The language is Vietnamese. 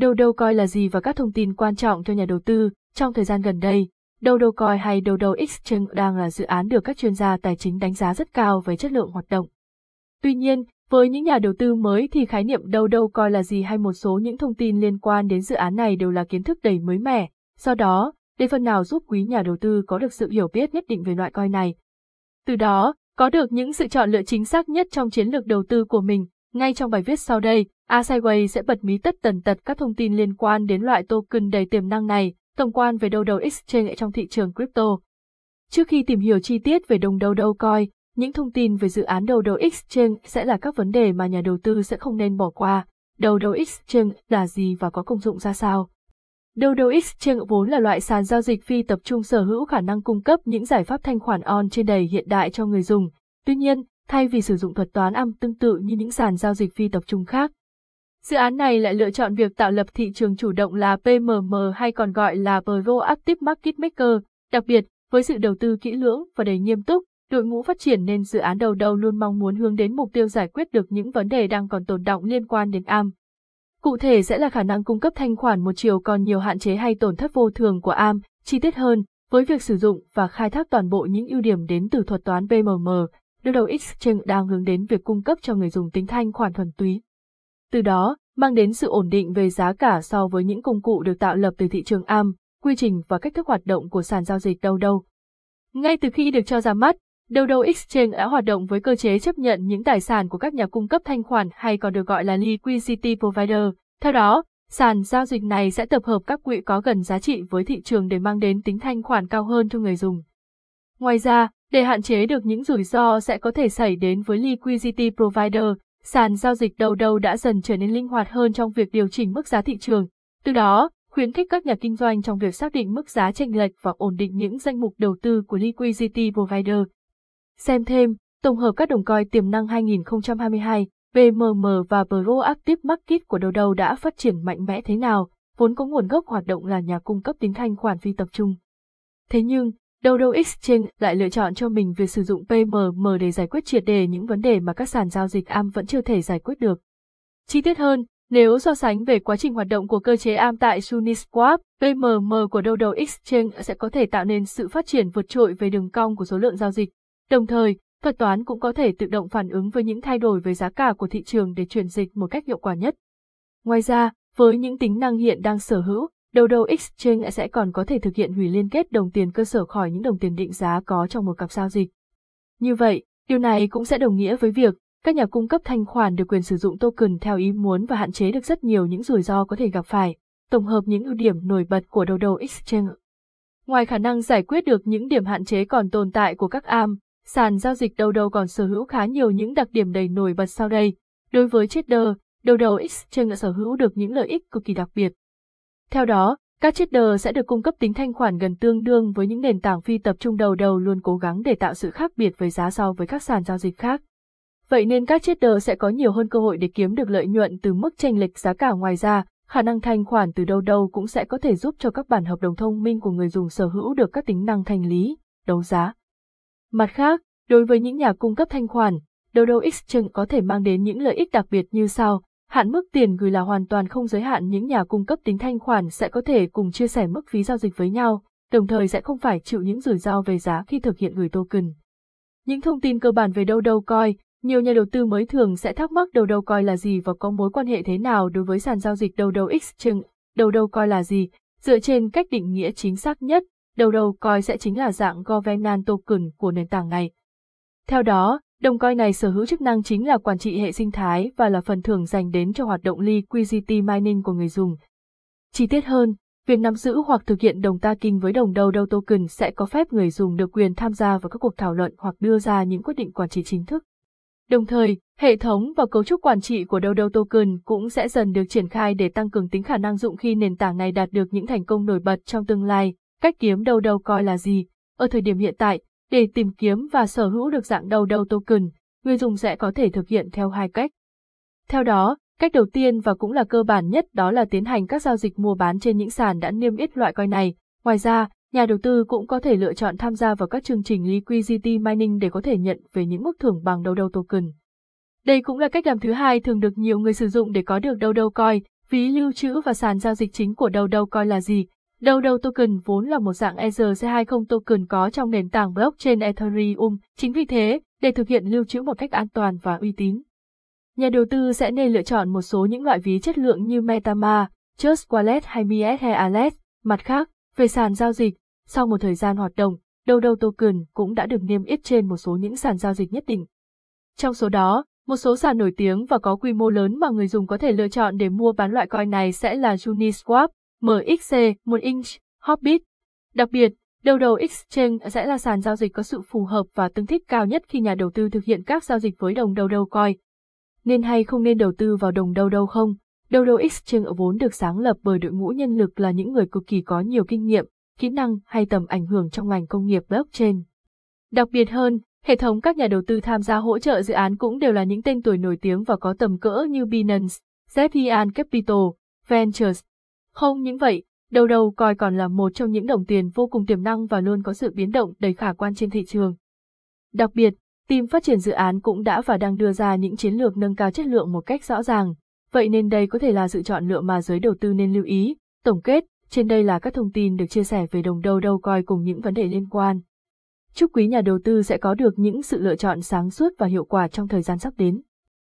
Dodo Coin là gì và các thông tin quan trọng cho nhà đầu tư. Trong thời gian gần đây, Dodo Coin hay Dodo Exchange đang là dự án được các chuyên gia tài chính đánh giá rất cao về chất lượng hoạt động. Tuy nhiên, với những nhà đầu tư mới thì khái niệm Dodo Coin là gì hay một số những thông tin liên quan đến dự án này đều là kiến thức đầy mới mẻ, do đó, để phần nào giúp quý nhà đầu tư có được sự hiểu biết nhất định về loại coin này. Từ đó, có được những sự chọn lựa chính xác nhất trong chiến lược đầu tư của mình. Ngay trong bài viết sau đây, Asideway sẽ bật mí tất tần tật các thông tin liên quan đến loại token đầy tiềm năng này, tổng quan về Dodo Exchange trong thị trường crypto. Trước khi tìm hiểu chi tiết về Dodo Coin, những thông tin về dự án Dodo Exchange sẽ là các vấn đề mà nhà đầu tư sẽ không nên bỏ qua. Dodo Exchange là gì và có công dụng ra sao? Dodo Exchange vốn là loại sàn giao dịch phi tập trung sở hữu khả năng cung cấp những giải pháp thanh khoản on-chain đầy hiện đại cho người dùng. Tuy nhiên, thay vì sử dụng thuật toán âm tương tự như những sàn giao dịch phi tập trung khác, dự án này lại lựa chọn việc tạo lập thị trường chủ động là PMM hay còn gọi là Proactive Market Maker. Đặc biệt, với sự đầu tư kỹ lưỡng và đầy nghiêm túc, đội ngũ phát triển nên dự án Dodo luôn mong muốn hướng đến mục tiêu giải quyết được những vấn đề đang còn tồn đọng liên quan đến AM. Cụ thể sẽ là khả năng cung cấp thanh khoản một chiều còn nhiều hạn chế hay tổn thất vô thường của AM. Chi tiết hơn, với việc sử dụng và khai thác toàn bộ những ưu điểm đến từ thuật toán PMM, Dodo Exchange đang hướng đến việc cung cấp cho người dùng tính thanh khoản thuần túy. Từ đó, mang đến sự ổn định về giá cả so với những công cụ được tạo lập từ thị trường AM, quy trình và cách thức hoạt động của sàn giao dịch Dodo. Ngay từ khi được cho ra mắt, Dodo Exchange đã hoạt động với cơ chế chấp nhận những tài sản của các nhà cung cấp thanh khoản hay còn được gọi là Liquidity Provider. Theo đó, sàn giao dịch này sẽ tập hợp các quỹ có gần giá trị với thị trường để mang đến tính thanh khoản cao hơn cho người dùng. Ngoài ra, để hạn chế được những rủi ro sẽ có thể xảy đến với Liquidity Provider, sàn giao dịch Dodo đã dần trở nên linh hoạt hơn trong việc điều chỉnh mức giá thị trường, từ đó khuyến khích các nhà kinh doanh trong việc xác định mức giá chênh lệch và ổn định những danh mục đầu tư của Liquidity Provider. Xem thêm, tổng hợp các đồng coin tiềm năng 2022, PMM và Proactive Market của Dodo đã phát triển mạnh mẽ thế nào, vốn có nguồn gốc hoạt động là nhà cung cấp tính thanh khoản phi tập trung. Thế nhưng, Dodo Exchange lại lựa chọn cho mình việc sử dụng PMM để giải quyết triệt đề những vấn đề mà các sàn giao dịch AM vẫn chưa thể giải quyết được. Chi tiết hơn, nếu so sánh về quá trình hoạt động của cơ chế AM tại Uniswap, PMM của Dodo Exchange sẽ có thể tạo nên sự phát triển vượt trội về đường cong của số lượng giao dịch. Đồng thời, thuật toán cũng có thể tự động phản ứng với những thay đổi về giá cả của thị trường để chuyển dịch một cách hiệu quả nhất. Ngoài ra, với những tính năng hiện đang sở hữu, Dodo Exchange sẽ còn có thể thực hiện hủy liên kết đồng tiền cơ sở khỏi những đồng tiền định giá có trong một cặp giao dịch. Như vậy, điều này cũng sẽ đồng nghĩa với việc các nhà cung cấp thanh khoản được quyền sử dụng token theo ý muốn và hạn chế được rất nhiều những rủi ro có thể gặp phải. Tổng hợp những ưu điểm nổi bật của Dodo Exchange. Ngoài khả năng giải quyết được những điểm hạn chế còn tồn tại của các AM, sàn giao dịch Dodo còn sở hữu khá nhiều những đặc điểm đầy nổi bật sau đây. Đối với trader, Dodo Exchange đã sở hữu được những lợi ích cực kỳ đặc biệt. Theo đó, các trader sẽ được cung cấp tính thanh khoản gần tương đương với những nền tảng phi tập trung Dodo luôn cố gắng để tạo sự khác biệt về giá so với các sàn giao dịch khác. Vậy nên các trader sẽ có nhiều hơn cơ hội để kiếm được lợi nhuận từ mức chênh lệch giá cả. Ngoài ra, khả năng thanh khoản từ Dodo cũng sẽ có thể giúp cho các bản hợp đồng thông minh của người dùng sở hữu được các tính năng thanh lý, đấu giá. Mặt khác, đối với những nhà cung cấp thanh khoản, Dodo Exchange có thể mang đến những lợi ích đặc biệt như sau. Hạn mức tiền gửi là hoàn toàn không giới hạn, những nhà cung cấp tính thanh khoản sẽ có thể cùng chia sẻ mức phí giao dịch với nhau, đồng thời sẽ không phải chịu những rủi ro về giá khi thực hiện gửi token. Những thông tin cơ bản về Dodo Coin, nhiều nhà đầu tư mới thường sẽ thắc mắc Dodo Coin là gì và có mối quan hệ thế nào đối với sàn giao dịch Dodo Exchange. Dodo Coin là gì? Dựa trên cách định nghĩa chính xác nhất, Dodo Coin sẽ chính là dạng governance token của nền tảng này. Theo đó, đồng coin này sở hữu chức năng chính là quản trị hệ sinh thái và là phần thưởng dành đến cho hoạt động liquidity mining của người dùng. Chi tiết hơn, việc nắm giữ hoặc thực hiện đồng staking với đồng Dodo token sẽ có phép người dùng được quyền tham gia vào các cuộc thảo luận hoặc đưa ra những quyết định quản trị chính thức. Đồng thời, hệ thống và cấu trúc quản trị của Dodo token cũng sẽ dần được triển khai để tăng cường tính khả năng dụng khi nền tảng này đạt được những thành công nổi bật trong tương lai. Cách kiếm Dodo Coin là gì? Ở thời điểm hiện tại, để tìm kiếm và sở hữu được dạng Dodo token, người dùng sẽ có thể thực hiện theo hai cách. Theo đó, cách đầu tiên và cũng là cơ bản nhất đó là tiến hành các giao dịch mua bán trên những sàn đã niêm yết loại coin này. Ngoài ra, nhà đầu tư cũng có thể lựa chọn tham gia vào các chương trình liquidity mining để có thể nhận về những mức thưởng bằng Dodo token. Đây cũng là cách làm thứ hai thường được nhiều người sử dụng để có được Dodo Coin. Phí lưu trữ và sàn giao dịch chính của Dodo Coin là gì? Dodo Token vốn là một dạng ERC20 token có trong nền tảng blockchain Ethereum, chính vì thế, để thực hiện lưu trữ một cách an toàn và uy tín, nhà đầu tư sẽ nên lựa chọn một số những loại ví chất lượng như MetaMask, Trust Wallet hay MyEtherWallet. Mặt khác, về sàn giao dịch, sau một thời gian hoạt động, Dodo Token cũng đã được niêm yết trên một số những sàn giao dịch nhất định. Trong số đó, một số sàn nổi tiếng và có quy mô lớn mà người dùng có thể lựa chọn để mua bán loại coin này sẽ là Uniswap, MEXC, 1inch, Hopbit. Đặc biệt, Dodo Exchange sẽ là sàn giao dịch có sự phù hợp và tương thích cao nhất khi nhà đầu tư thực hiện các giao dịch với đồng Dodo Coin. Nên hay không nên đầu tư vào đồng Dodo không? Dodo Exchange vốn được sáng lập bởi đội ngũ nhân lực là những người cực kỳ có nhiều kinh nghiệm, kỹ năng hay tầm ảnh hưởng trong ngành công nghiệp blockchain. Đặc biệt hơn, hệ thống các nhà đầu tư tham gia hỗ trợ dự án cũng đều là những tên tuổi nổi tiếng và có tầm cỡ như Binance, Zephian Capital, Ventures. Không những vậy, Dodo Coin còn là một trong những đồng tiền vô cùng tiềm năng và luôn có sự biến động đầy khả quan trên thị trường. Đặc biệt, team phát triển dự án cũng đã và đang đưa ra những chiến lược nâng cao chất lượng một cách rõ ràng, vậy nên đây có thể là sự chọn lựa mà giới đầu tư nên lưu ý. Tổng kết, trên đây là các thông tin được chia sẻ về đồng Dodo Coin cùng những vấn đề liên quan. Chúc quý nhà đầu tư sẽ có được những sự lựa chọn sáng suốt và hiệu quả trong thời gian sắp đến.